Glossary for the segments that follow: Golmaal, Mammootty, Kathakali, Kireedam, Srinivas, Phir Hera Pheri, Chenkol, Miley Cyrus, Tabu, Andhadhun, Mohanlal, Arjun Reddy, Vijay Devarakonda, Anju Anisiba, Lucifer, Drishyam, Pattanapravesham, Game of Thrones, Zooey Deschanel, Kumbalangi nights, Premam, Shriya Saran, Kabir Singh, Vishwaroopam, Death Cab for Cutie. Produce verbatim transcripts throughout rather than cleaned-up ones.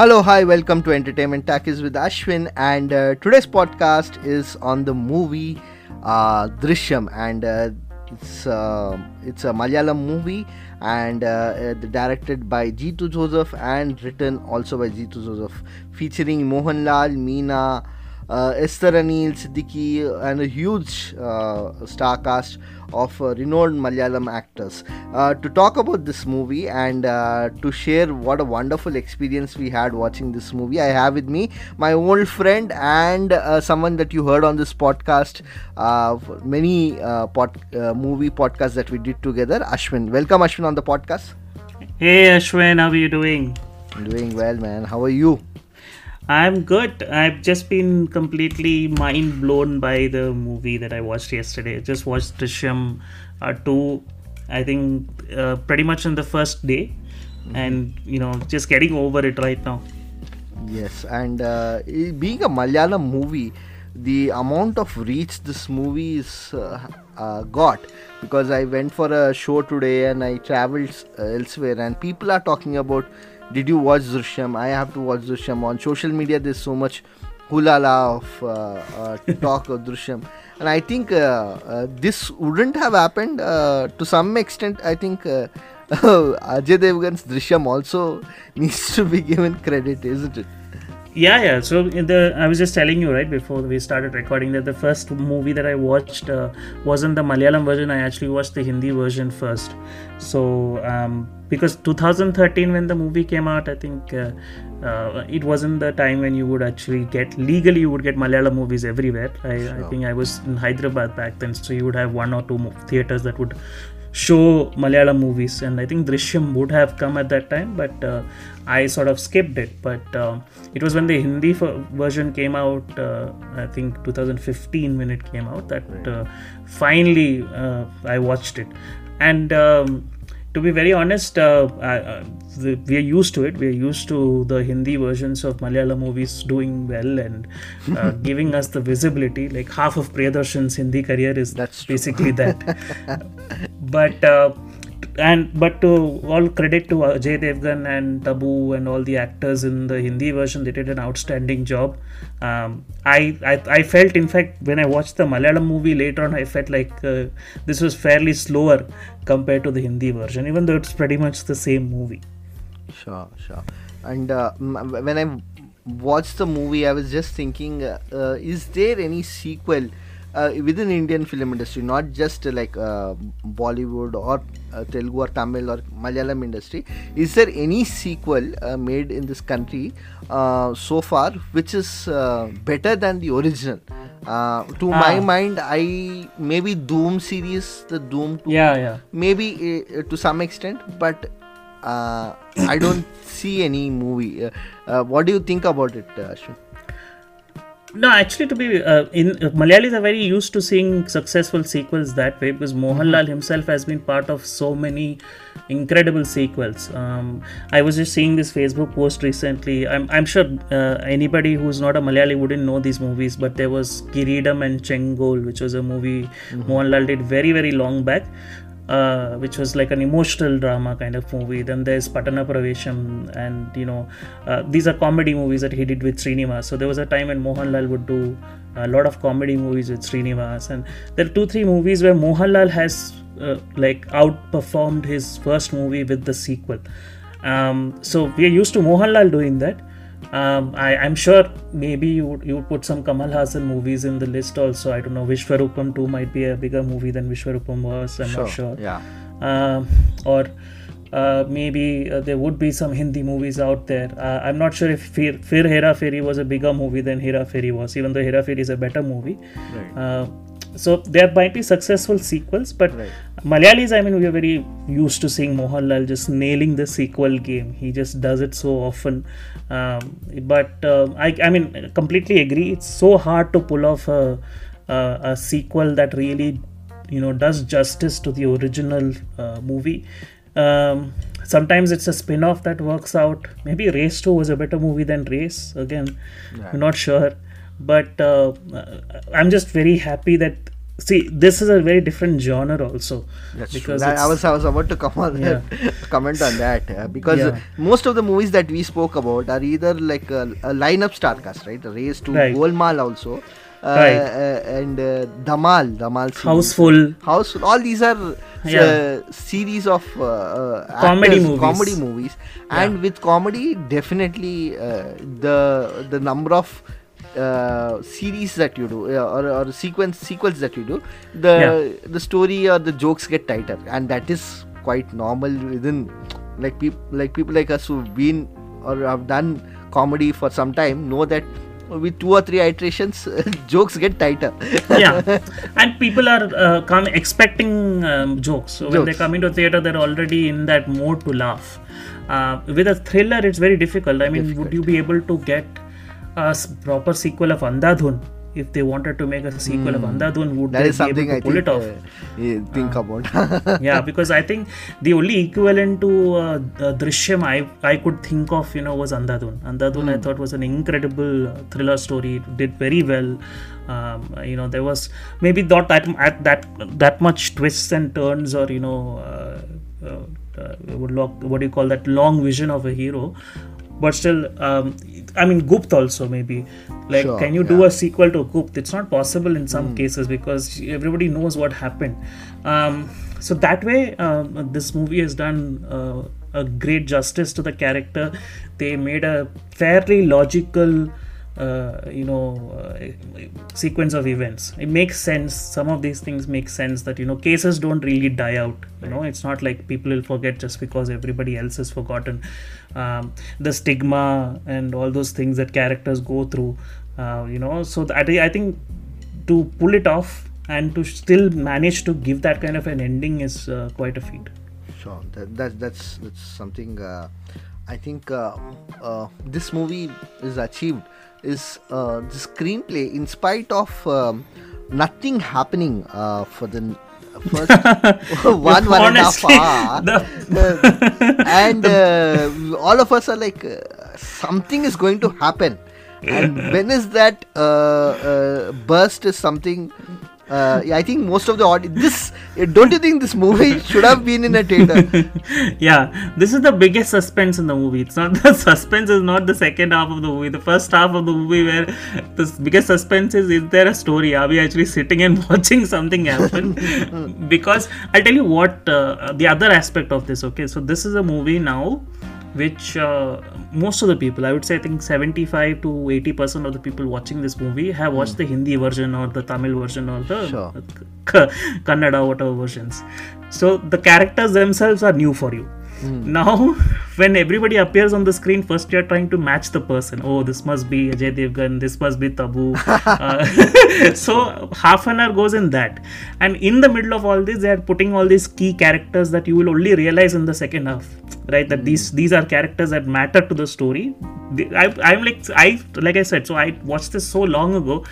Hello, hi, welcome to Entertainment Takis with Ashwin, and uh, today's podcast is on the movie uh, Drishyam, and uh, it's uh, it's a Malayalam movie, and uh, directed by Jeetu Joseph and written also by Jeetu Joseph, featuring Mohanlal, Meena, Uh, Esther Anil, Siddiqui, and a huge uh, star cast of uh, renowned Malayalam actors. Uh, to talk about this movie and uh, to share what a wonderful experience we had watching this movie, I have with me my old friend and uh, someone that you heard on this podcast, uh, many uh, pod, uh, movie podcasts that we did together, Ashwin. Welcome, Ashwin, on the podcast. Hey, Ashwin, how are you doing? I'm doing well, man. How are you? I'm good. I've just been completely mind blown by the movie that I watched yesterday. I just watched Drishyam uh, two, I think, uh, pretty much on the first day. Mm-hmm. And, you know, just getting over it right now. Yes, and uh, being a Malayalam movie, the amount of reach this movie is uh, uh, got, because I went for a show today and I traveled uh, elsewhere, and people are talking about, did you watch Drishyam? I have to watch Drishyam. On social media, there's so much hulala of uh, uh, talk of Drishyam. And I think uh, uh, this wouldn't have happened uh, to some extent. I think uh, Ajay Devgan's Drishyam also needs to be given credit, isn't it? Yeah, yeah. So in the, I was just telling you right before we started recording that the first movie that I watched uh, wasn't the Malayalam version. I actually watched the Hindi version first. So um, because twenty thirteen, when the movie came out, I think uh, uh, it wasn't the time when you would actually get legally you would get Malayalam movies everywhere. I, sure. I think I was in Hyderabad back then, so you would have one or two mo- theaters that would show Malayalam movies, and I think Drishyam would have come at that time, but uh, I sort of skipped it. But uh, it was when the Hindi f- version came out, uh, I think twenty fifteen when it came out, that uh, finally uh, I watched it. And um, to be very honest, uh, I, uh, the, we are used to it. We are used to the Hindi versions of Malayalam movies doing well and uh, giving us the visibility. Like half of Priyadarshan's Hindi career is That's basically that. But uh, and but to all credit to Ajay Devgan and Tabu and all the actors in the Hindi version, they did an outstanding job. Um, I, I I felt, in fact, when I watched the Malayalam movie later on, I felt like uh, this was fairly slower compared to the Hindi version, even though it's pretty much the same movie. Sure, sure. And uh, when I watched the movie, I was just thinking, uh, uh, is there any sequel Uh, within Indian film industry, not just uh, like uh, Bollywood or uh, Telugu or Tamil or Malayalam industry? Is there any sequel uh, made in this country uh, so far which is uh, better than the original? Uh, to ah. my mind, I maybe Doom series, the Doom two, yeah, yeah. maybe uh, to some extent, but uh, I don't see any movie. Uh, uh, what do you think about it, Ashwin? No, actually, to be uh, in uh, Malayalis are very used to seeing successful sequels that way, because Mohanlal himself has been part of so many incredible sequels. Um, I was just seeing this Facebook post recently. I'm I'm sure uh, anybody who's not a Malayali wouldn't know these movies, but there was Kireedam and Chenkol, which was a movie mm-hmm. Mohanlal did very very long back. Uh, which was like an emotional drama kind of movie. Then there's Pattanapravesham, and you know, uh, these are comedy movies that he did with Srinivas. So there was a time when Mohanlal would do a lot of comedy movies with Srinivas, and there are two, three movies where Mohanlal has uh, like outperformed his first movie with the sequel. Um, so we are used to Mohanlal doing that. Um, I, I'm sure maybe you would, you would put some Kamal Haasan movies in the list also. I don't know, Vishwaroopam two might be a bigger movie than Vishwaroopam was, I'm sure. not sure. Yeah. Um, or uh, maybe uh, there would be some Hindi movies out there. Uh, I'm not sure if Phir Hera Pheri was a bigger movie than Hera Pheri was, even though Hera Pheri is a better movie. Right. Uh, so there might be successful sequels, but right. Malayalis, I mean, we are very used to seeing Mohanlal just nailing the sequel game. He just does it so often. Um, but uh, I, I mean, completely agree. It's so hard to pull off a, a, a sequel that really, you know, does justice to the original uh, movie. Um, sometimes it's a spin-off that works out. Maybe Race two was a better movie than Race. Again, yeah. I'm not sure. But uh, I'm just very happy that See, this is a very different genre also. That's because I was, I was about to come on yeah. comment on that yeah, because yeah. most of the movies that we spoke about are either like a, a lineup star cast, right? Race to right. Golmaal also. Uh, right. uh, and uh, Dhamal, Dhamal series. Houseful. Houseful. All these are yeah. uh, series of uh, uh, comedy actors, movies. Comedy movies. Yeah. And with comedy, definitely uh, the the number of uh, series that you do uh, or, or sequence sequels that you do, the yeah. the story or the jokes get tighter, and that is quite normal within like people like people like us who've been or have done comedy for some time know that. With two or three iterations, uh, jokes get tighter. Yeah, and people are uh, come expecting um, jokes. So jokes. When they come into theatre, they're already in that mode to laugh. Uh, with a thriller, it's very difficult. I mean, difficult. Would you be able to get a proper sequel of Andhadhun? If they wanted to make a sequel mm. of Andhadhun, would that they is be something able to I pull think, it off? Uh, yeah, think uh, about. Yeah, because I think the only equivalent to uh, uh, Drishyam I, I could think of, you know, was Andhadhun. Andhadhun mm. I thought was an incredible thriller story. It did very well. Um, you know, there was maybe not that at that that much twists and turns, or you know, uh, uh, uh, what do you call that long vision of a hero. But still, um, I mean, Gupt also maybe. Like, sure, can you yeah. do a sequel to Gupt? It's not possible in some mm. cases because everybody knows what happened. Um, so that way, um, this movie has done uh, a great justice to the character. They made a fairly logical, uh, you know, uh, sequence of events. It makes sense. Some of these things make sense that, you know, cases don't really die out. You know, it's not like people will forget just because everybody else has forgotten. Um, the stigma and all those things that characters go through, uh, you know, so that I think to pull it off and to still manage to give that kind of an ending is uh, quite a feat. Sure, that, that, that's, that's something uh, I think uh, uh, this movie is achieved is uh, the screenplay in spite of um, nothing happening uh, for the first one one honestly, and a half hour uh, and uh, all of us are like uh, something is going to happen, and when is that uh, uh, burst is something uh, yeah, I think most of the audience this uh, don't you think this movie should have been in a theater? Yeah, this is the biggest suspense in the movie. It's not the suspense is not the second half of the movie, the first half of the movie where the biggest suspense is is there a story? Are we actually sitting and watching something happen? Because I'll tell you what uh, the other aspect of this, okay, so this is a movie now which uh, most of the people, I would say I think seventy-five to eighty percent of the people watching this movie have watched mm. the Hindi version or the Tamil version or the sure. K- Kannada whatever versions. So the characters themselves are new for you. Mm. Now when everybody appears on the screen, first you're trying to match the person. Oh, this must be Ajay Devgan, this must be Tabu. uh, so half an hour goes in that. And in the middle of all this, they are putting all these key characters that you will only realize in the second half. Right, that mm. these these are characters that matter to the story. I, I'm like I like I said, so I watched this so long ago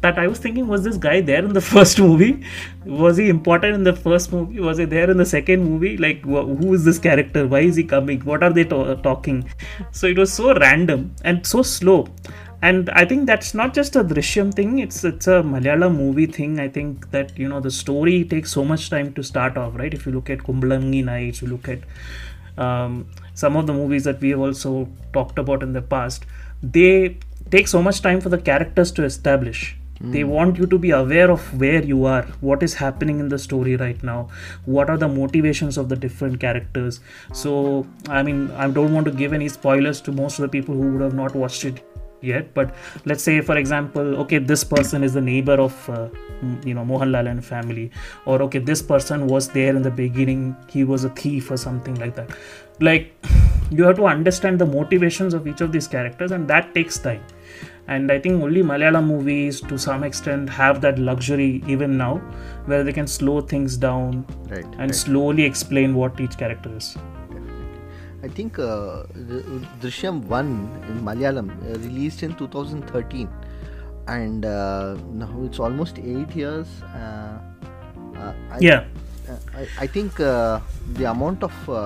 that I was thinking, was this guy there in the first movie? Was he important in the first movie? Was he there in the second movie? Like, wh- who is this character? Why is he coming? What are they to- talking? So it was so random and so slow. And I think that's not just a Drishyam thing, it's it's a Malayalam movie thing. I think that, you know, the story takes so much time to start off, right? If you look at Kumbalangi Nights, you look at Um, some of the movies that we have also talked about in the past, they take so much time for the characters to establish. Mm. They want you to be aware of where you are, what is happening in the story right now, what are the motivations of the different characters. So, I mean, I don't want to give any spoilers to most of the people who would have not watched it yet, but let's say, for example, okay, this person is the neighbor of uh, you know Mohanlal and family, or okay, this person was there in the beginning, he was a thief or something like that. Like, you have to understand the motivations of each of these characters, and that takes time. And I think only Malayalam movies to some extent have that luxury even now, where they can slow things down right, and right. slowly explain what each character is. I think uh, Drishyam one in Malayalam uh, released in two thousand thirteen, and uh, now it's almost eight years. Uh, uh, I, yeah. Uh, I, I think uh, the amount of uh,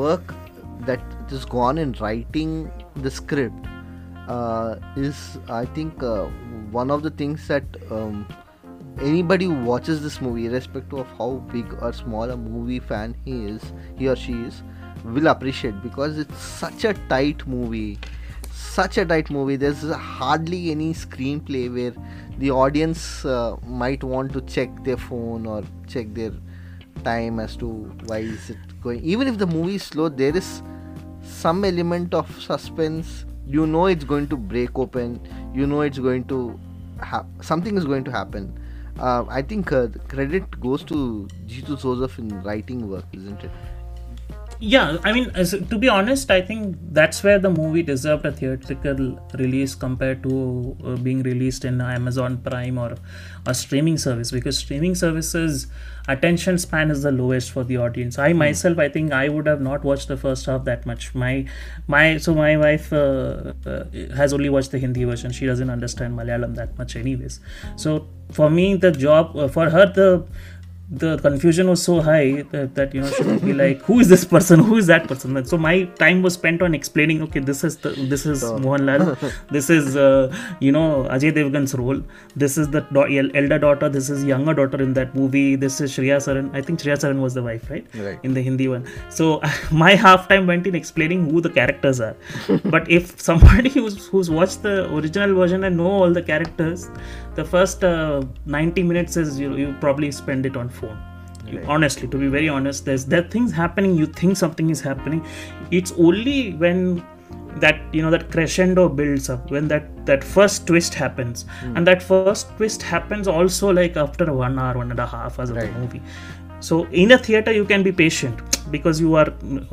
work that has gone in writing the script uh, is, I think, uh, one of the things that um, anybody who watches this movie, irrespective of how big or small a movie fan he is, he or she is, will appreciate, because it's such a tight movie. Such a tight movie. There's hardly any screenplay where the audience uh, might want to check their phone or check their time as to why is it going. Even if the movie is slow, there is some element of suspense. You know it's going to break open. You know it's going to ha- something is going to happen. Uh, I think uh, the credit goes to Jeetu Joseph in writing work, isn't it? Yeah, I mean, as, to be honest, I think that's where the movie deserved a theatrical release compared to uh, being released in Amazon Prime or a streaming service, because streaming services' attention span is the lowest for the audience. I mm. myself, I think I would have not watched the first half that much. My, my, so my wife uh, uh, has only watched the Hindi version. She doesn't understand Malayalam that much anyways. So for me, the job, uh, for her, the... the confusion was so high that, that you know, she would be like, who is this person, who is that person? So my time was spent on explaining, okay, this is the, this is oh. Mohanlal, this is uh, you know, Ajay Devgan's role, this is the do- elder daughter, this is younger daughter in that movie, this is Shriya Saran. I think Shriya Saran was the wife, right? right. In the Hindi one. So my half time went in explaining who the characters are. But if somebody who's, who's watched the original version and know all the characters, the first uh, ninety minutes is you, you probably spend it on phone. You, right. Honestly, to be very honest, there's there are things happening. You think something is happening. It's only when that, you know, that crescendo builds up, when that, that first twist happens, mm. and that first twist happens also like after one hour, one and a half hours right. of the movie. So in a theater, you can be patient, because you are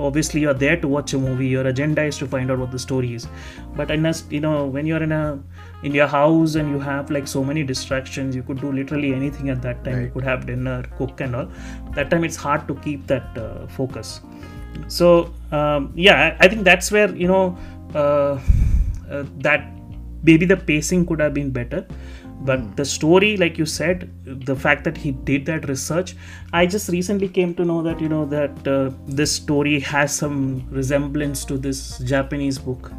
obviously you're there to watch a movie. Your agenda is to find out what the story is. But unless, you know, when you're in a in your house and you have like so many distractions, you could do literally anything at that time. Right. You could have dinner, cook and all. That time it's hard to keep that uh, focus. So um, yeah, I think that's where, you know, uh, uh, that maybe the pacing could have been better. But mm. the story, like you said, the fact that he did that research, I just recently came to know that, you know, that uh, this story has some resemblance to this Japanese book.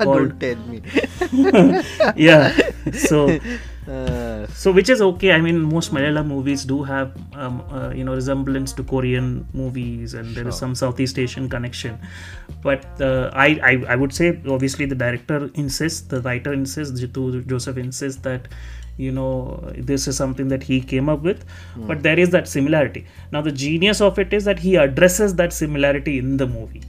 Called... Don't tell me. Yeah. So, uh, so which is okay. I mean, most Malayalam movies do have, um, uh, you know, resemblance to Korean movies, and there sure. is some Southeast Asian connection. But uh, I, I, I would say, obviously, the director insists, the writer insists, Jeetu Joseph insists that, you know, this is something that he came up with, mm. but there is that similarity. Now, the genius of it is that he addresses that similarity in the movie.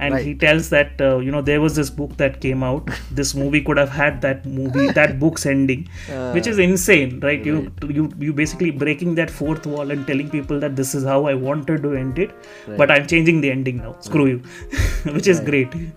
And right. he tells that, uh, you know, there was this book that came out. This movie could have had that movie, that book's ending, uh, which is insane, right? right? You you you basically breaking that fourth wall and telling people that this is how I wanted to end it, right. but I'm changing the ending now. Screw right. you, which is right. great. Right.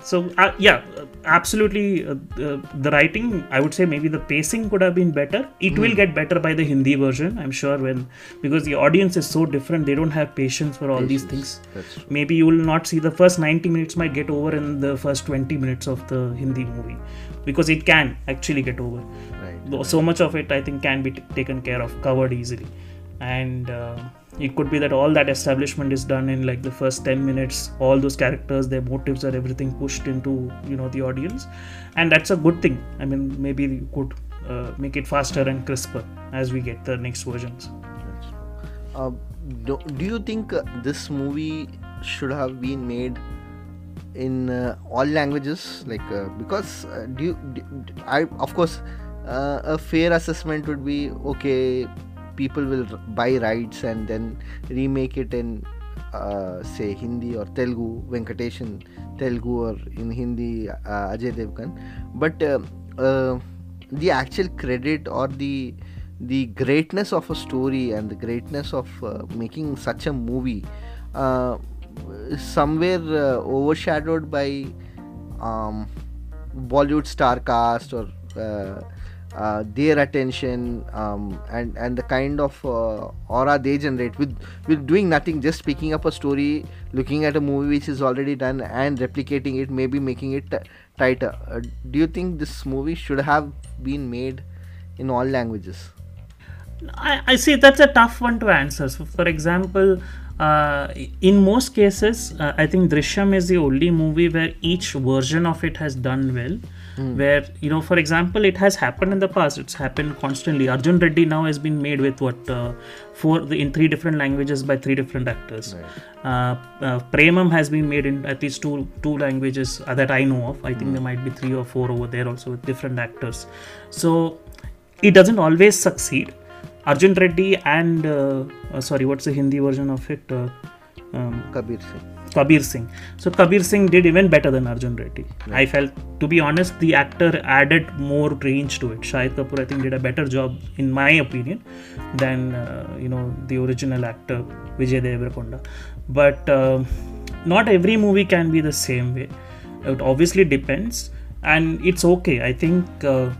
So, uh, yeah, absolutely. Uh, uh, the writing, I would say maybe the pacing could have been better. It mm. will get better by the Hindi version, I'm sure, when, because the audience is so different. They don't have patience for all patience. these things. That's true. Maybe you will not see the first ninety minutes might get over in the first twenty minutes of the Hindi movie, because it can actually get over. Right. So much of it, I think, can be t- taken care of, covered easily. And uh, it could be that all that establishment is done in like the first ten minutes. All those characters, their motives or everything pushed into, you know, the audience. And that's a good thing. I mean, maybe you could uh, make it faster and crisper as we get the next versions. Uh, do, do you think uh, this movie should have been made in uh, all languages? Like, uh, because uh, do, you, do, do I, of course, uh, a fair assessment would be, okay, people will buy rights and then remake it in uh, say Hindi or Telugu, Venkatesh in Telugu, or in Hindi, uh, Ajay Devgan. But uh, uh, the actual credit or the the greatness of a story and the greatness of uh, making such a movie uh, is somewhere uh, overshadowed by um, Bollywood star cast or uh, Uh, their attention um, and and the kind of uh, aura they generate with with doing nothing, just picking up a story, looking at a movie which is already done and replicating it, maybe making it t- tighter. Uh, do you think this movie should have been made in all languages? I, I see that's a tough one to answer. So, for example, uh, in most cases, uh, I think Drishyam is the only movie where each version of it has done well. mm. where, you know, for example, it has happened in the past. It's happened constantly. Arjun Reddy now has been made with what uh, four the, in three different languages by three different actors. Right. Uh, uh, Premam has been made in at least two two languages uh, that I know of. I think mm. there might be three or four over there also with different actors. So it doesn't always succeed. Arjun Reddy and uh, uh, sorry, what's the Hindi version of it? Uh, um, Kabir Singh. Kabir Singh. So Kabir Singh did even better than Arjun Reddy. Right. I felt, to be honest, the actor added more range to it. Shahid Kapoor, I think, did a better job, in my opinion, than uh, you know the original actor Vijay Devarakonda. But uh, not every movie can be the same way. It obviously depends, and it's okay. I think uh,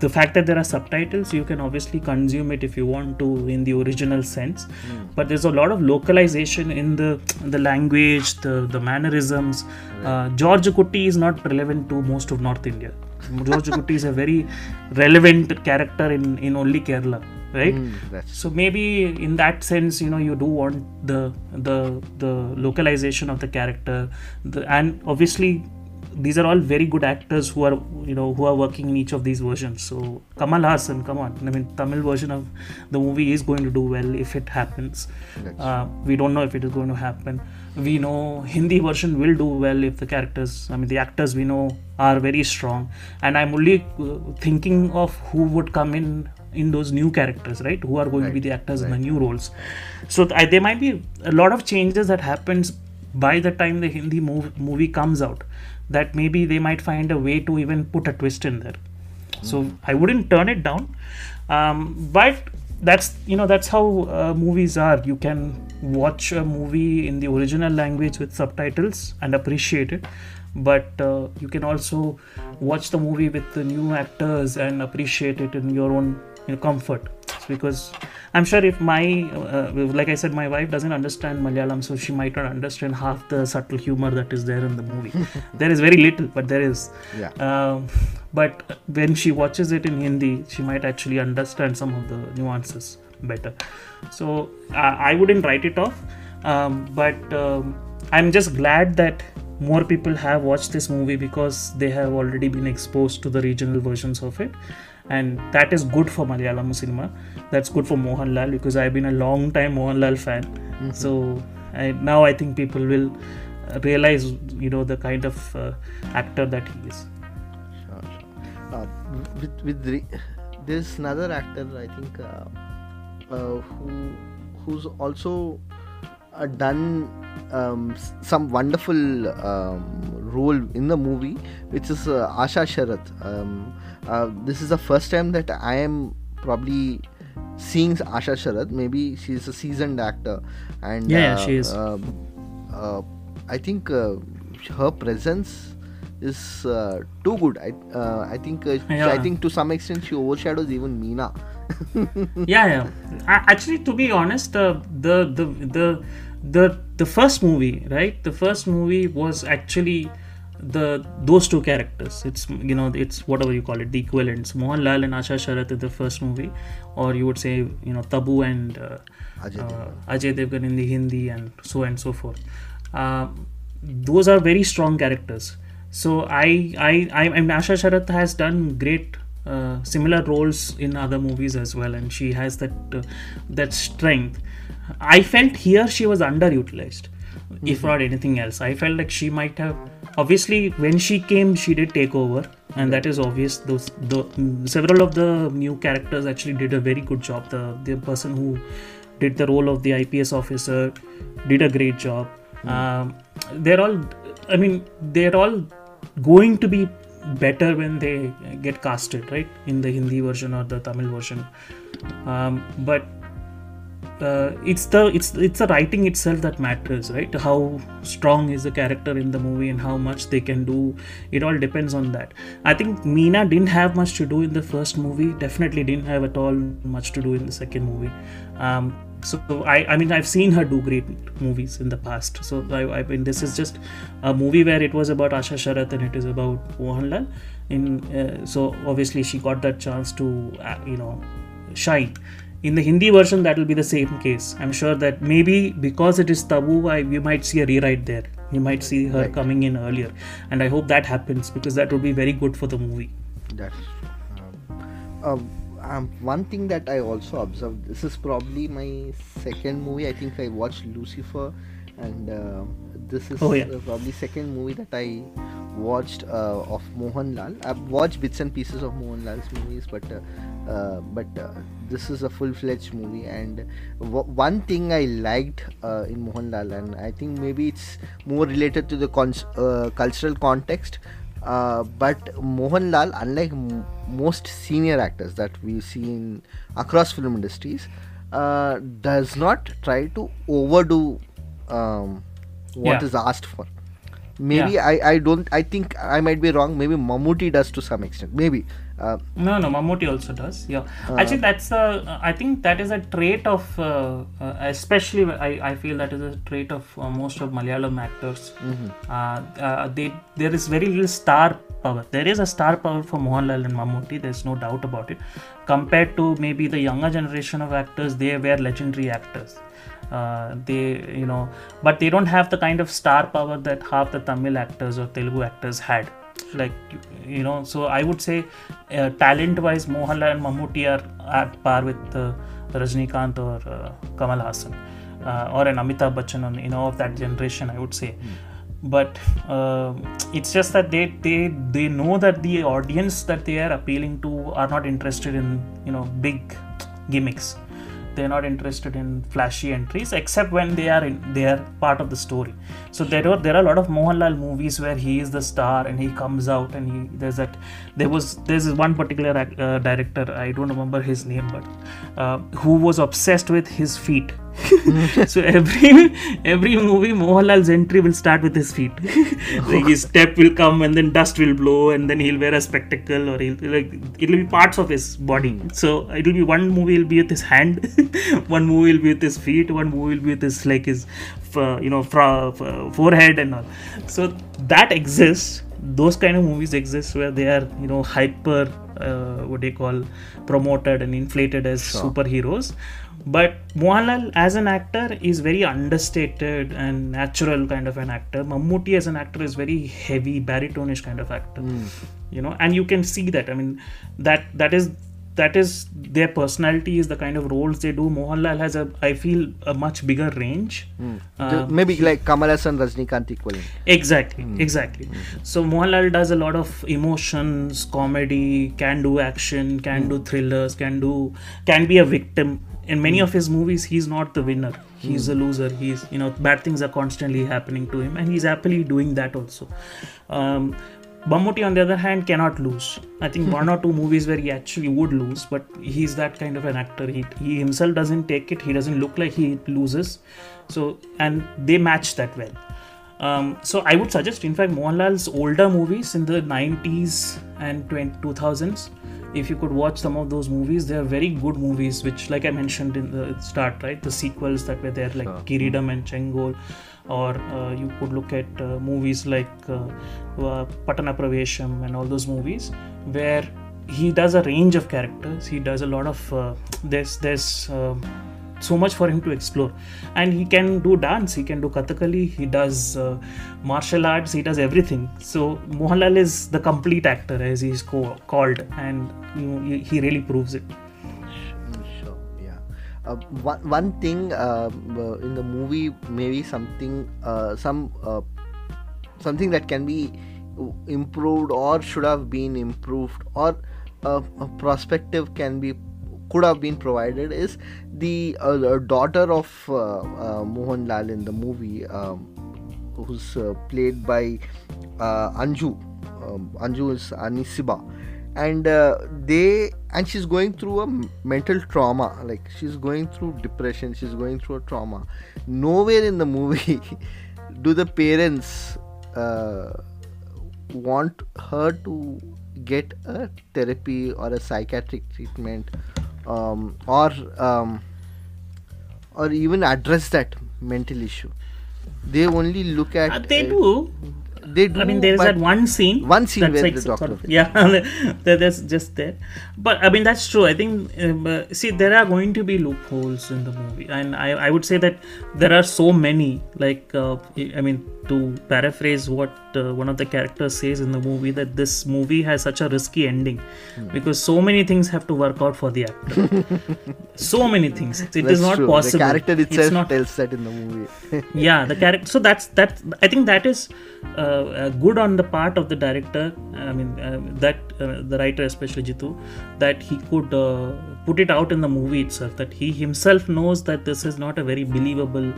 the fact that there are subtitles, you can obviously consume it if you want to in the original sense. Mm. But there's a lot of localization in the the language, the, the mannerisms. Right. Uh, George Kutti is not relevant to most of North India. George Kutti is a very relevant character in, in only Kerala, right? Mm, so maybe in that sense, you know, you do want the the the localization of the character, the, and obviously, these are all very good actors who are, you know, who are working in each of these versions. So Kamal Haasan, come on. I mean, Tamil version of the movie is going to do well if it happens. Uh, we don't know if it is going to happen. We know Hindi version will do well if the characters, I mean, the actors we know are very strong. And I'm only thinking of who would come in in those new characters, right? Who are going right. to be the actors right. in the new roles. So th- there might be a lot of changes that happens by the time the Hindi mov- movie comes out, that maybe they might find a way to even put a twist in there. Mm. So I wouldn't turn it down. Um, but that's, you know, that's how uh, movies are. You can watch a movie in the original language with subtitles and appreciate it. But uh, you can also watch the movie with the new actors and appreciate it in your own, you know, comfort. It's because I'm sure if my, uh, like I said, my wife doesn't understand Malayalam, so she might not understand half the subtle humor that is there in the movie. There is very little, but there is. Yeah. Uh, but when she watches it in Hindi, she might actually understand some of the nuances better. So uh, I wouldn't write it off, um, but um, I'm just glad that more people have watched this movie because they have already been exposed to the regional versions of it. And that is good for Malayalam cinema. That's good for Mohanlal, because I've been a long time Mohanlal fan. Mm-hmm. So I, now I think people will realize, you know, the kind of uh, actor that he is. Sure, sure. Uh, with with re- there's another actor, I think, uh, uh, who who's also uh, done um, some wonderful um, role in the movie, which is uh, Asha Sharath. Um, Uh, this is the first time that I am probably seeing Asha Sharath. Maybe she's a seasoned actor, and yeah, uh, she is. Uh, uh, I think uh, her presence is uh, too good. I, uh, I think. Uh, yeah. I think to some extent she overshadows even Meena. yeah, yeah. I, actually, to be honest, uh, the the the the the first movie, right? The first movie was actually the those two characters. It's, you know, it's whatever you call it, the equivalents. Mohanlal and Asha Sharath in the first movie, or you would say, you know, Tabu and uh, Ajay, uh, Devgan. Ajay Devgan in the Hindi, and so and so forth. Uh, those are very strong characters. So I, I, I, I mean, Asha Sharath has done great uh, similar roles in other movies as well, and she has that uh, that strength. I felt here she was underutilized, mm-hmm. if not anything else. I felt like she might have. Obviously, when she came, she did take over, and that is obvious. Those the several of the new characters actually did a very good job. The the person who did the role of the I P S officer did a great job. Mm. Um, they're all, I mean, they're all going to be better when they get casted, right? In the Hindi version or the Tamil version, um, but. Uh, it's the it's it's the writing itself that matters, right? How strong is the character in the movie and how much they can do. It all depends on that. I think Meena didn't have much to do in the first movie. Definitely didn't have at all much to do in the second movie. Um, so I I mean I've seen her do great movies in the past. So I, I mean this is just a movie where it was about Asha Sharath and it is about Mohanlal. In uh, so obviously she got that chance to uh, you know shine In the Hindi version, that will be the same case. I'm sure that maybe because it is Tabu, I, we might see a rewrite there. You might see her right. coming in earlier. And I hope that happens, because that would be very good for the movie. That's uh, uh, um, one thing that I also observed. This is probably my second movie. I think I watched Lucifer. And uh, this is oh, yeah. uh, probably second movie that I watched uh, of Mohanlal. I've watched bits and pieces of Mohanlal's movies, but uh, uh, but uh, this is a full-fledged movie. And w- one thing I liked uh, in Mohanlal, and I think maybe it's more related to the con- uh, cultural context, uh, but Mohanlal, unlike m- most senior actors that we see in across film industries, uh, does not try to overdo um, what yeah. is asked for. Maybe yeah. I, I don't I think I might be wrong. Maybe Mammootty does to some extent. Maybe uh, no no Mammootty also does. Yeah, uh, actually that's a, I think that is a trait of uh, uh, especially I, I feel that is a trait of uh, most of Malayalam actors. Mm-hmm. Uh, uh, they there is very little star power. There is a star power for Mohanlal and Mammootty. There is no doubt about it. Compared to maybe the younger generation of actors, they were legendary actors. Uh, they, you know, but they don't have the kind of star power that half the Tamil actors or Telugu actors had. Like, you know, so I would say uh, talent-wise, Mohanlal and Mammootty are at par with uh, Rajinikanth or uh, Kamal Haasan uh, or an Amitabh Bachchan, on, you know, of that generation, I would say. Mm. But uh, it's just that they, they, they know that the audience that they are appealing to are not interested in, you know, big gimmicks. They're not interested in flashy entries, except when they are in, they are part of the story. So there are there are a lot of Mohanlal movies where he is the star and he comes out and he there's that there was there's one particular uh, director, I don't remember his name, but uh, who was obsessed with his feet. So every every movie Mohanlal's entry will start with his feet. Like his step will come and then dust will blow and then he'll wear a spectacle, or he'll like it'll be parts of his body. So it'll be one movie will be with his hand, one movie will be with his feet, one movie will be with his like his uh, you know fra- fra- forehead and all. So that exists. Those kind of movies exist where they are, you know, hyper uh, what they call promoted and inflated as sure. superheroes. But Mohanlal as an actor is very understated and natural kind of an actor. Mammootty as an actor is very heavy, baritone-ish kind of actor. Mm. You know, and you can see that. I mean, that that is that is their personality, is the kind of roles they do. Mohanlal has a, I feel, a much bigger range. Mm. Uh, Maybe like Kamal Haasan, Rajinikanth equivalent. Exactly, mm. exactly. Mm. So Mohanlal does a lot of emotions, comedy, can do action, can mm. do thrillers, can do can be a victim. In many of his movies, he's not the winner. He's mm. a loser. He's, you know, bad things are constantly happening to him, and he's happily doing that also. Um, Mammootty, on the other hand, cannot lose. I think one or two movies where he actually would lose, but he's that kind of an actor. He, he himself doesn't take it. He doesn't look like he loses. So, and they match that well. Um, so I would suggest, in fact, Mohanlal's older movies in the nineties and two thousands, if you could watch some of those movies, they are very good movies, which, like I mentioned in the start, right, the sequels that were there, like sure. Kireedam and Chenkol, or uh, you could look at uh, movies like uh, uh, Pattanapravesham and all those movies, where he does a range of characters. He does a lot of uh, there's there's uh, so much for him to explore, and he can do dance, he can do Kathakali, he does uh, martial arts, he does everything. So Mohanlal is the complete actor, as he is co- called, and you know, he really proves it. Sure, yeah. Uh, one, one thing uh, in the movie, maybe something, uh, some uh, something that can be improved or should have been improved, or uh, a perspective can be could have been provided, is the uh, daughter of uh, uh, Mohanlal in the movie, um, who's uh, played by uh, Anju. Um, Anju is Anisiba, and uh, they and she's going through a mental trauma. Like she's going through depression. She's going through a trauma. Nowhere in the movie do the parents uh, want her to get a therapy or a psychiatric treatment. Um, or um, or even address that mental issue. They only look at uh, they uh, do they do. I mean, there is that one scene. One scene where like the doctor. Sort of, yeah, that's just there. But I mean, that's true. I think, um, uh, see, there are going to be loopholes in the movie. And I, I would say that there are so many, like, uh, I mean, to paraphrase what uh, one of the characters says in the movie, that this movie has such a risky ending mm. because so many things have to work out for the actor. So many things. It that's is not true. Possible. The character itself it's not, tells that in the movie. Yeah, the character. So that's that. I think that is uh, uh, good on the part of the director. I mean, uh, that uh, the writer, especially Jeetu, that he could uh, put it out in the movie itself. That he himself knows that this is not a very believable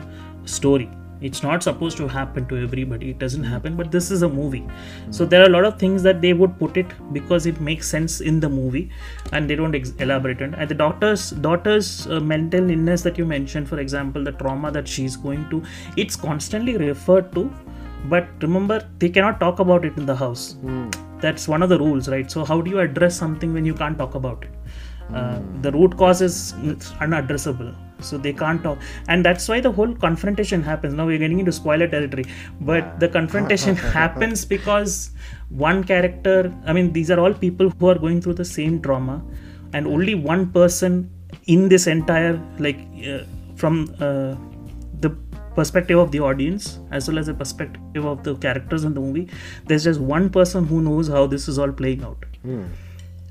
story. It's not supposed to happen to everybody. It doesn't happen, but this is a movie. Mm-hmm. So there are a lot of things that they would put it because it makes sense in the movie, and they don't ex- elaborate on it. And the daughter's daughter's uh, mental illness that you mentioned, for example, the trauma that she's going to, it's constantly referred to. But remember, they cannot talk about it in the house. Mm. That's one of the rules, right? So how do you address something when you can't talk about it? Uh, the root cause is unaddressable, so they can't talk, and that's why the whole confrontation happens. Now we're getting into spoiler territory, but yeah. the confrontation happens because one character, I mean, these are all people who are going through the same trauma, and only one person in this entire, like, uh, from uh, the perspective of the audience as well as the perspective of the characters in the movie, there's just one person who knows how this is all playing out. Mm.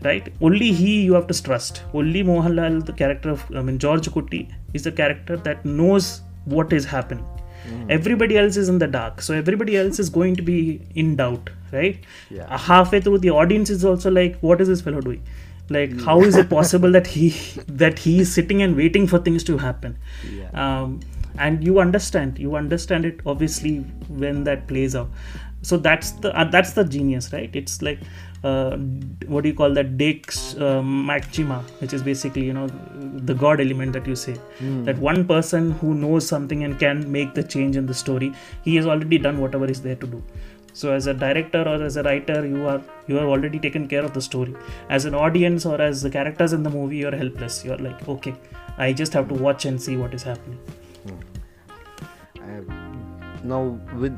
Right? Only he you have to trust. Only Mohanlal, the character of, I mean, George Kutti, is the character that knows what is happening. Mm. Everybody else is in the dark. So everybody else is going to be in doubt, right? Yeah. Uh, halfway through, the audience is also like, what is this fellow doing? Like, yeah. how is it possible that he that he is sitting and waiting for things to happen? Yeah. Um, and you understand. You understand it, obviously, when that plays out. So that's the uh, that's the genius, right? It's like, Uh, what do you call that? Deus uh, Maxima, which is basically, you know, the God element that you say. Mm. That one person who knows something and can make the change in the story, he has already done whatever is there to do. So as a director or as a writer, you are you are already taken care of the story. As an audience or as the characters in the movie, you're helpless. You're like, okay, I just have to watch and see what is happening. Mm. I, now, with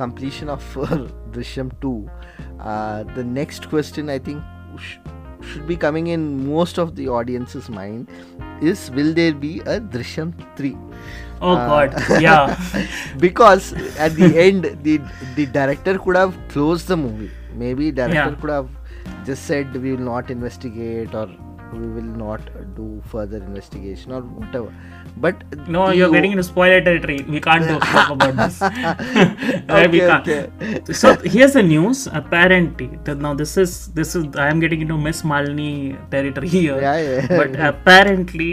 completion of uh, Drishyam two, Uh, the next question I think sh- should be coming in most of the audience's mind is, will there be a Drishyam three? Oh uh, god, yeah. Because at the end, the the director could have closed the movie. Maybe director yeah. could have just said, we will not investigate, or we will not do further investigation, or whatever. But no, you're o- getting into spoiler territory. We can't talk about this. okay, we can't. Okay. So here's the news. Apparently, now this is this is I am getting into Miss Malini territory here. Yeah, yeah. But yeah. apparently,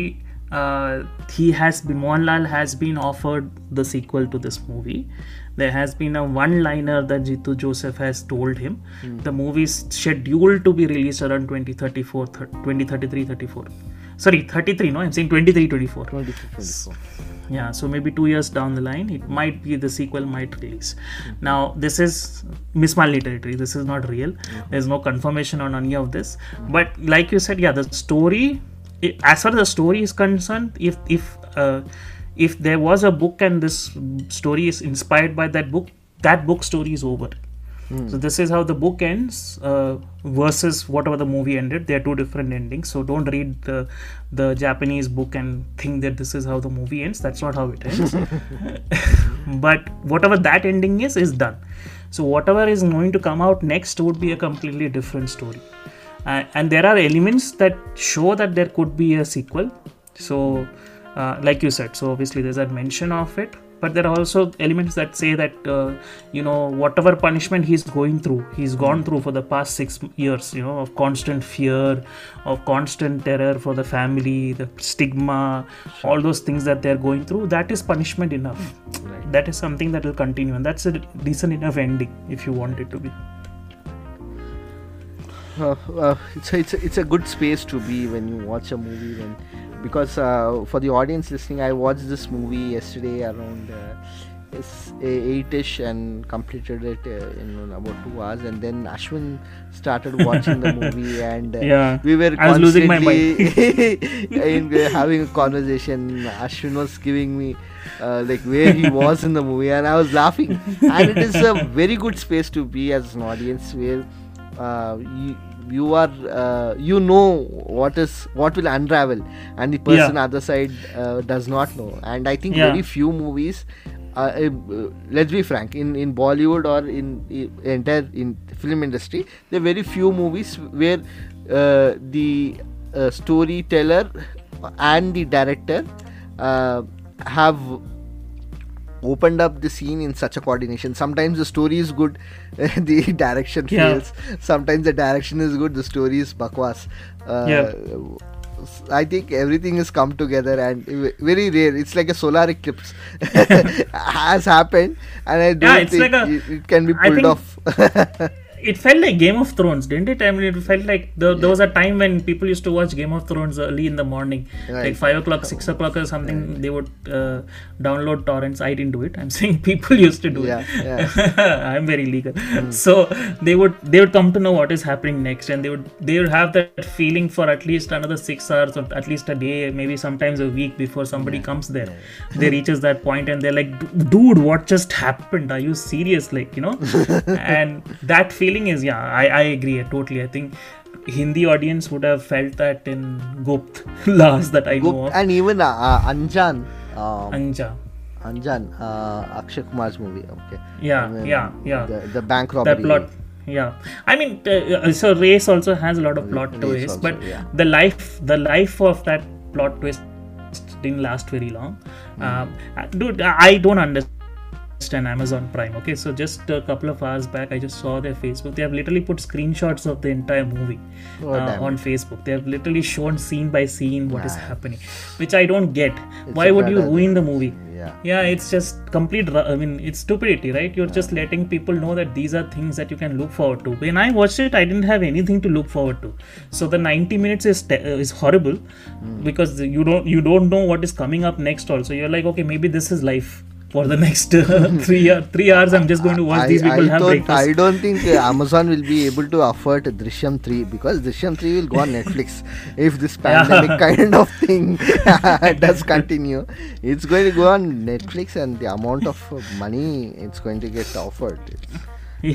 uh, he has been, Mohanlal has been offered the sequel to this movie. There has been a one-liner that Jeetu Joseph has told him. Mm. The movie is scheduled to be released around twenty thirty-four, twenty thirty-three, thirty-four. Sorry, thirty-three, no, I'm saying twenty-three, twenty-four. twenty-three, twenty-four. So, yeah, so maybe two years down the line, it might be, the sequel might release. Mm-hmm. Now, this is Miss Malini territory. This is not real. Mm-hmm. There's no confirmation on any of this. Mm-hmm. But like you said, yeah, the story, it, as far as the story is concerned, if, if, uh, if there was a book and this story is inspired by that book, that book story is over. Mm. So this is how the book ends uh, versus whatever the movie ended. They are two different endings. So don't read the the Japanese book and think that this is how the movie ends. That's not how it ends. But whatever that ending is, is done. So whatever is going to come out next would be a completely different story. Uh, and there are elements that show that there could be a sequel. So uh, like you said, so obviously there's a mention of it. But there are also elements that say that, uh, you know, whatever punishment he's going through, he's gone through for the past six years, you know, of constant fear, of constant terror for the family, the stigma, sure. all those things that they're going through, that is punishment enough. Right. That is something that will continue. And that's a decent enough ending if you want it to be. Uh, uh, it's, a, it's, a, it's a good space to be when you watch a movie. When Because uh, for the audience listening, I watched this movie yesterday around uh, eight-ish and completed it uh, in about two hours. And then Ashwin started watching the movie, and uh, yeah. we were I constantly was losing my mind. in, uh, having a conversation. Ashwin was giving me uh, like where he was in the movie, and I was laughing. And it is a very good space to be as an audience, where uh, you, you are uh, you know what is what will unravel, and the person yeah. other side uh, does not know. And I think yeah. very few movies uh, uh, let's be frank, in in Bollywood or in, in entire in film industry, there are very few movies where uh, the uh, storyteller and the director uh, have opened up the scene in such a coordination. Sometimes the story is good, the direction fails. Yeah. Sometimes the direction is good, the story is bakwas. Uh, yeah. I think everything has come together, and very rare. It's like a solar eclipse has happened, and I don't yeah, it's think like a, it, it can be pulled off. It felt like Game of Thrones, didn't it? I mean, it felt like the, there was a time when people used to watch Game of Thrones early in the morning, right. like five o'clock, six o'clock or something, right. they would uh, download torrents. I didn't do it. I'm saying people used to do yeah, it. Yeah. I'm very legal. Mm. So they would they would come to know what is happening next, and they would, they would have that feeling for at least another six hours or at least a day, maybe sometimes a week before somebody yeah. comes there. Yeah. They reaches that point and they're like, dude, what just happened? Are you serious? Like, you know? And that feeling feeling is yeah I, I agree totally. I think Hindi audience would have felt that in Gupt last that I Gupt, know of. And even uh, Anjan um, Anja Anjan uh, Akshay Kumar's movie, okay yeah I mean, yeah yeah the, the bank robbery, that plot. Yeah, I mean uh, so race also has a lot of plot twists, but yeah. the life the life of that plot twist didn't last very long. mm. um, dude I don't understand and Amazon Prime, okay, so just a couple of hours back I just saw their Facebook. They have literally put screenshots of the entire movie oh, uh, on Facebook. They have literally shown scene by scene what wow. is happening, which I don't get. It's why would you ruin the movie? Yeah. yeah it's just complete I mean it's stupidity, right? You're yeah. just letting people know that these are things that you can look forward to. When I watched it, I didn't have anything to look forward to, so the ninety minutes is te- is horrible mm. because you don't you don't know what is coming up next. Also you're like, okay, maybe this is life for the next uh, three, uh, three hours. I'm just going to watch I, these people I have breakfast. I don't think uh, Amazon will be able to afford Drishyam three, because Drishyam three will go on Netflix if this pandemic yeah. kind of thing does continue. It's going to go on Netflix, and the amount of money it's going to get offered, it's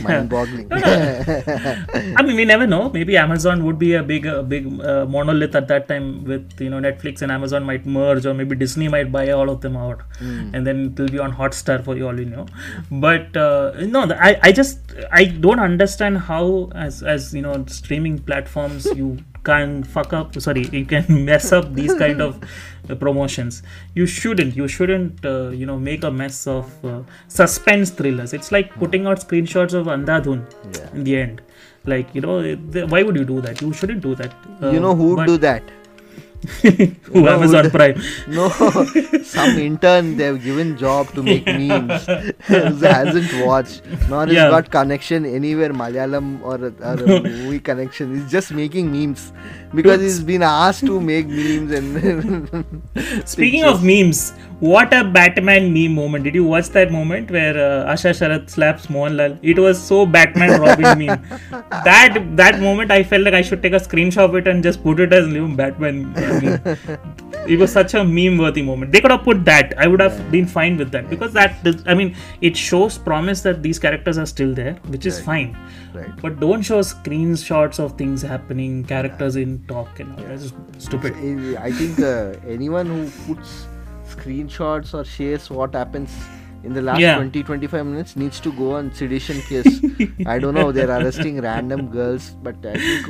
yeah. mind-boggling. No, no. I mean, we never know. Maybe Amazon would be a big, a big uh, monolith at that time. With you know, Netflix and Amazon might merge, or maybe Disney might buy all of them out, mm. and then it will be on Hotstar for you all you know. But uh, no, the, I, I just, I don't understand how, as, as you know, streaming platforms, you can fuck up. Sorry, you can mess up these kind of uh, promotions. You shouldn't. You shouldn't. Uh, you know, make a mess of uh, suspense thrillers. It's like putting out screenshots of Andhadhun yeah. in the end. Like you know, they, why would you do that? You shouldn't do that. Uh, you know who would do that? Who no, Amazon Prime? No, some intern they've given job to make memes. Hasn't watched, nor has yeah. got connection anywhere Malayalam or, or a movie connection. He's just making memes because he's been asked to make memes. And speaking of memes, what a Batman meme moment! Did you watch that moment where uh, Asha Sharath slaps Mohanlal? It was so Batman Robin meme. That that moment, I felt like I should take a screenshot of it and just put it as new Batman. I mean, it was such a meme-worthy moment. They could have put that. I would have yeah. been fine with that, because that, I mean, it shows promise that these characters are still there, which is right. fine. Right. But don't show screenshots of things happening, characters yeah. in talk and all. Yeah. That's stupid. It's, I think uh, anyone who puts screenshots or shares what happens in the last yeah. twenty to twenty-five minutes needs to go on sedition case. I don't know, they're arresting random girls, but I think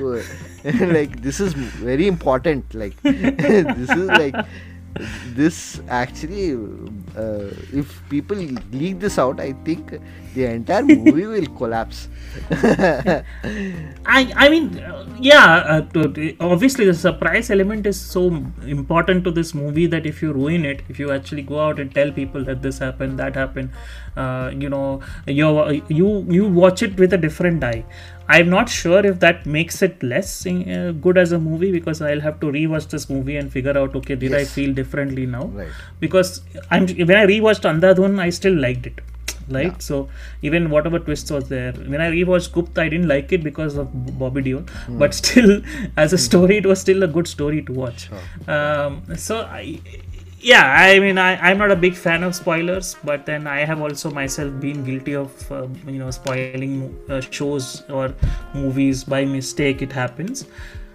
uh, like this is very important. Like this is like this actually uh, if people leak this out, I think the entire movie will collapse. I I mean uh, yeah uh, obviously the surprise element is so important to this movie that if you ruin it, if you actually go out and tell people that this happened, that happened, uh, you know you you you watch it with a different eye. I'm not sure if that makes it less uh, good as a movie, because I'll have to rewatch this movie and figure out, okay, did yes. I feel differently now? Right. Because I'm, when I rewatched Andhadhun, I still liked it. Like, yeah. So even whatever twists was there, when I rewatched Gupt, I didn't like it because of Bobby Deol, mm. but still, as a story, it was still a good story to watch. Sure. Um, so, I, yeah, I mean, I, I'm not a big fan of spoilers, but then I have also myself been guilty of, uh, you know, spoiling uh, shows or movies by mistake. It happens,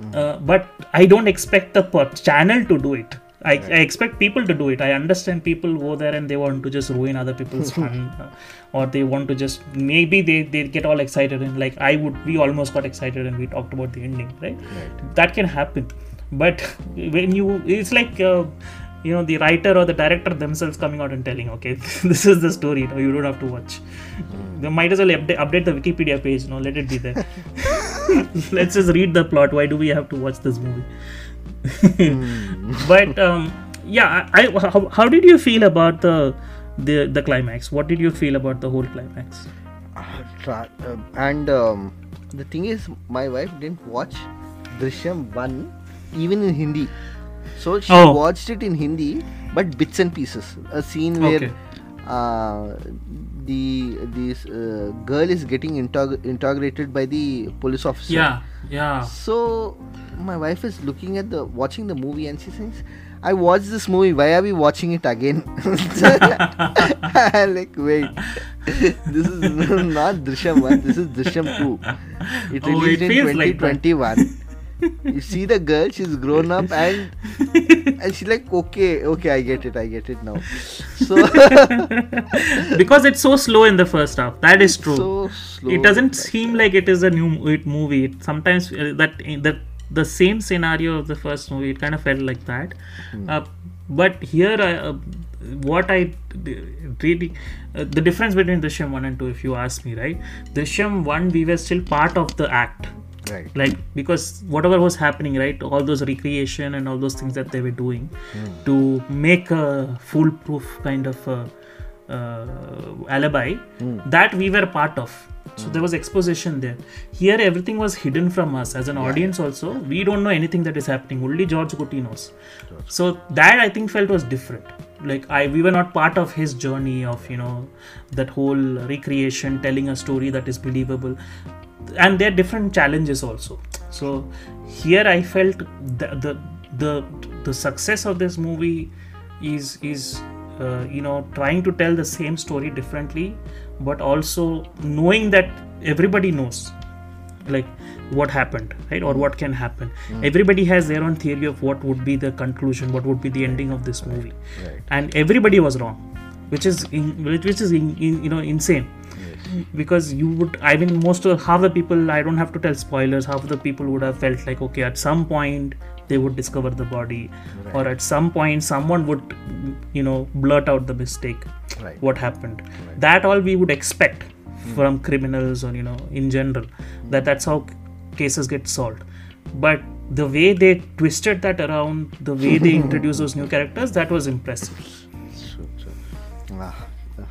mm. uh, but I don't expect the per- channel to do it. I, right. I expect people to do it. I understand people go there and they want to just ruin other people's fun, uh, or they want to just, maybe they, they get all excited and like I would, we almost got excited and we talked about the ending, right? right. That can happen. But when you, it's like, uh, you know, the writer or the director themselves coming out and telling, okay, this is the story, no, you don't have to watch. Mm. They might as well update, update the Wikipedia page, no, let it be there. Let's just read the plot. Why do we have to watch this movie? But um, yeah, I, I how, how did you feel about the, the the climax? What did you feel about the whole climax? Uh, tra- uh, and um, the thing is, my wife didn't watch Drishyam one even in Hindi, so she oh. watched it in Hindi, but bits and pieces. A scene where okay. uh, the this uh, girl is getting interrog- interrogated by the police officer. Yeah, yeah. So my wife is looking at the watching the movie and she says, I watched this movie, why are we watching it again? I'm like, wait, this is not Drishyam one, this is Drishyam two. It oh, released it in twenty twenty-one. Like you see the girl, she's grown up and and she's like, okay, okay, I get it, I get it now. So because it's so slow in the first half, that is true. So slow. It doesn't seem like it is a new movie. It sometimes uh, that that the same scenario of the first movie, it kind of felt like that. Mm. Uh, but here, uh, what I really, uh, the difference between Drishyam one and two, if you ask me, right? Drishyam one, we were still part of the act. Right. Like, because whatever was happening, right, all those recreation and all those things that they were doing mm. to make a foolproof kind of a, uh, alibi, mm. that we were part of. So there was exposition there. Here everything was hidden from us as an yeah. audience also. We don't know anything that is happening. Only George Gutti knows. George. So that I think felt was different. Like I, we were not part of his journey of, you know, that whole recreation, telling a story that is believable. And there are different challenges also. So here I felt the the the, the success of this movie is is uh, you know, trying to tell the same story differently, but also knowing that everybody knows like what happened, right, or what can happen. Mm. Everybody has their own theory of what would be the conclusion, what would be the ending of this movie, right. And everybody was wrong, which is in, which is in, in, you know, insane. Yes. Because you would, I mean, most of half the people, I don't have to tell spoilers, half of the people would have felt like, okay, at some point they would discover the body, right. Or at some point someone would, you know, blurt out the mistake, right. What happened, right. That all we would expect mm. from criminals, or you know, in general, mm. that that's how cases get solved. But the way they twisted that around, the way they introduced those new characters, that was impressive. Sure, sure. Ah,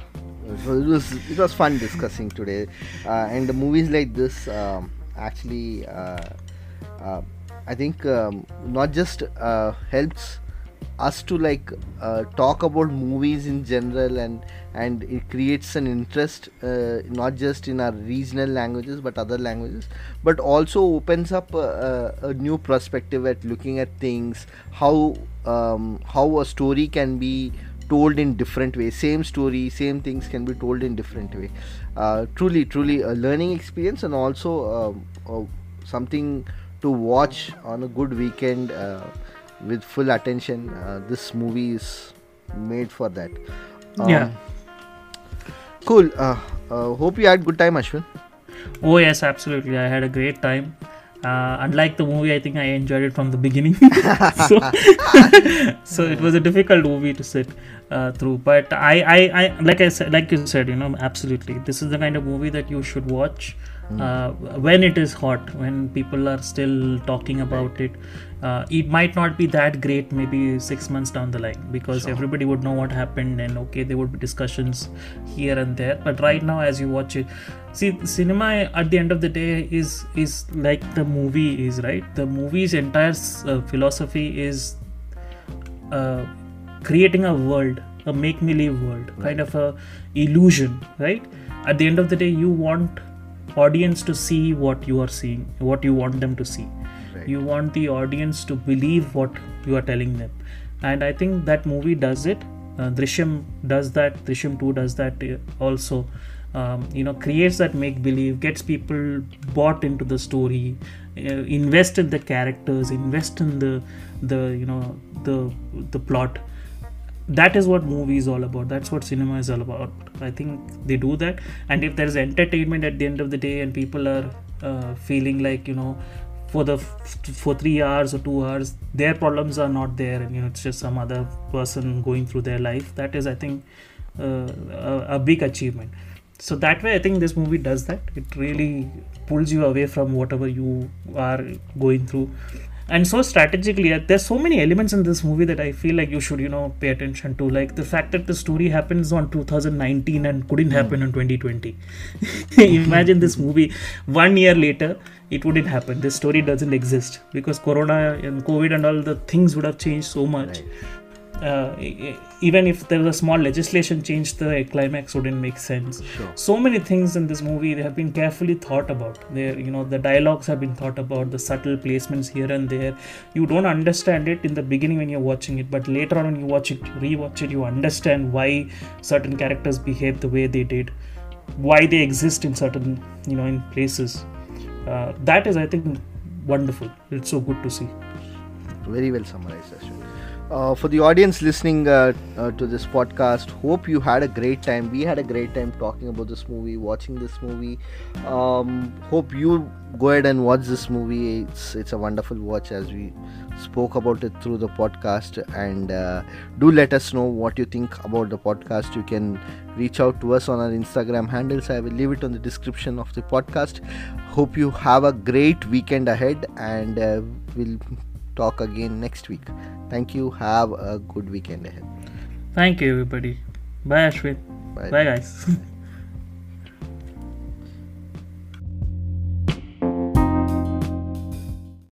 it was it was fun discussing today, uh, and the movies like this um, actually. Uh, uh, I think um, not just uh, helps us to like uh, talk about movies in general, and and it creates an interest uh, not just in our regional languages but other languages, but also opens up a, a, a new perspective at looking at things, how um, how a story can be told in different ways, same story, same things can be told in different way. Uh, truly, truly a learning experience, and also uh, uh, something to watch on a good weekend uh, with full attention. Uh, this movie is made for that. Um, yeah. Cool. Uh, uh, hope you had a good time, Ashwin. Oh yes, absolutely. I had a great time. Uh, unlike the movie, I think I enjoyed it from the beginning. so, so it was a difficult movie to sit uh, through. But I, I, I, like I said, like you said, you know, absolutely. This is the kind of movie that you should watch. uh, when it is hot, when people are still talking about it. Uh, it might not be that great maybe six months down the line, because sure. everybody would know what happened, and okay, there would be discussions here and there. But right now, as you watch it, see, cinema at the end of the day is is like the movie is, right? The movie's entire uh, philosophy is uh, creating a world, a make-believe world, right. kind of a illusion, right? At the end of the day, you want audience to see what you are seeing, what you want them to see. You want the audience to believe what you are telling them. And I think that movie does it. Uh, Drishyam does that. Drishyam two does that also. Um, you know, creates that make-believe, gets people bought into the story, uh, invest in the characters, invest in the, the you know, the the plot. That is what movie is all about. That's what cinema is all about. I think they do that. And if there's entertainment at the end of the day and people are uh, feeling like, you know, for the for three hours or two hours, their problems are not there, and you know, it's just some other person going through their life. That is, I think, uh, a, a big achievement. So that way, I think this movie does that. It really pulls you away from whatever you are going through. And so strategically, there's so many elements in this movie that I feel like you should, you know, pay attention to. Like the fact that the story happens on two thousand nineteen and couldn't happen in twenty twenty. Imagine this movie one year later, it wouldn't happen. This story doesn't exist because Corona and COVID and all the things would have changed so much. Right. Uh, even if there was a small legislation change, the climax wouldn't make sense. Sure. So many things in this movie, they have been carefully thought about. They're, you know, the dialogues have been thought about, the subtle placements here and there. You don't understand it in the beginning when you're watching it, but later on when you watch it, rewatch it, you understand why certain characters behave the way they did, why they exist in certain, you know, in places. Uh, that is, I think, wonderful. It's so good to see. Very well summarized, Ashwin. Uh, for the audience listening uh, uh, to this podcast, hope you had a great time. We had a great time talking about this movie, watching this movie. Um, hope you go ahead and watch this movie. It's it's a wonderful watch, as we spoke about it through the podcast. And uh, do let us know what you think about the podcast. You can reach out to us on our Instagram handles. I will leave it on the description of the podcast. Hope you have a great weekend ahead, and uh, we'll talk again next week. Thank you. Have a good weekend ahead. Thank you, everybody. Bye, Ashwin. Bye, Bye guys.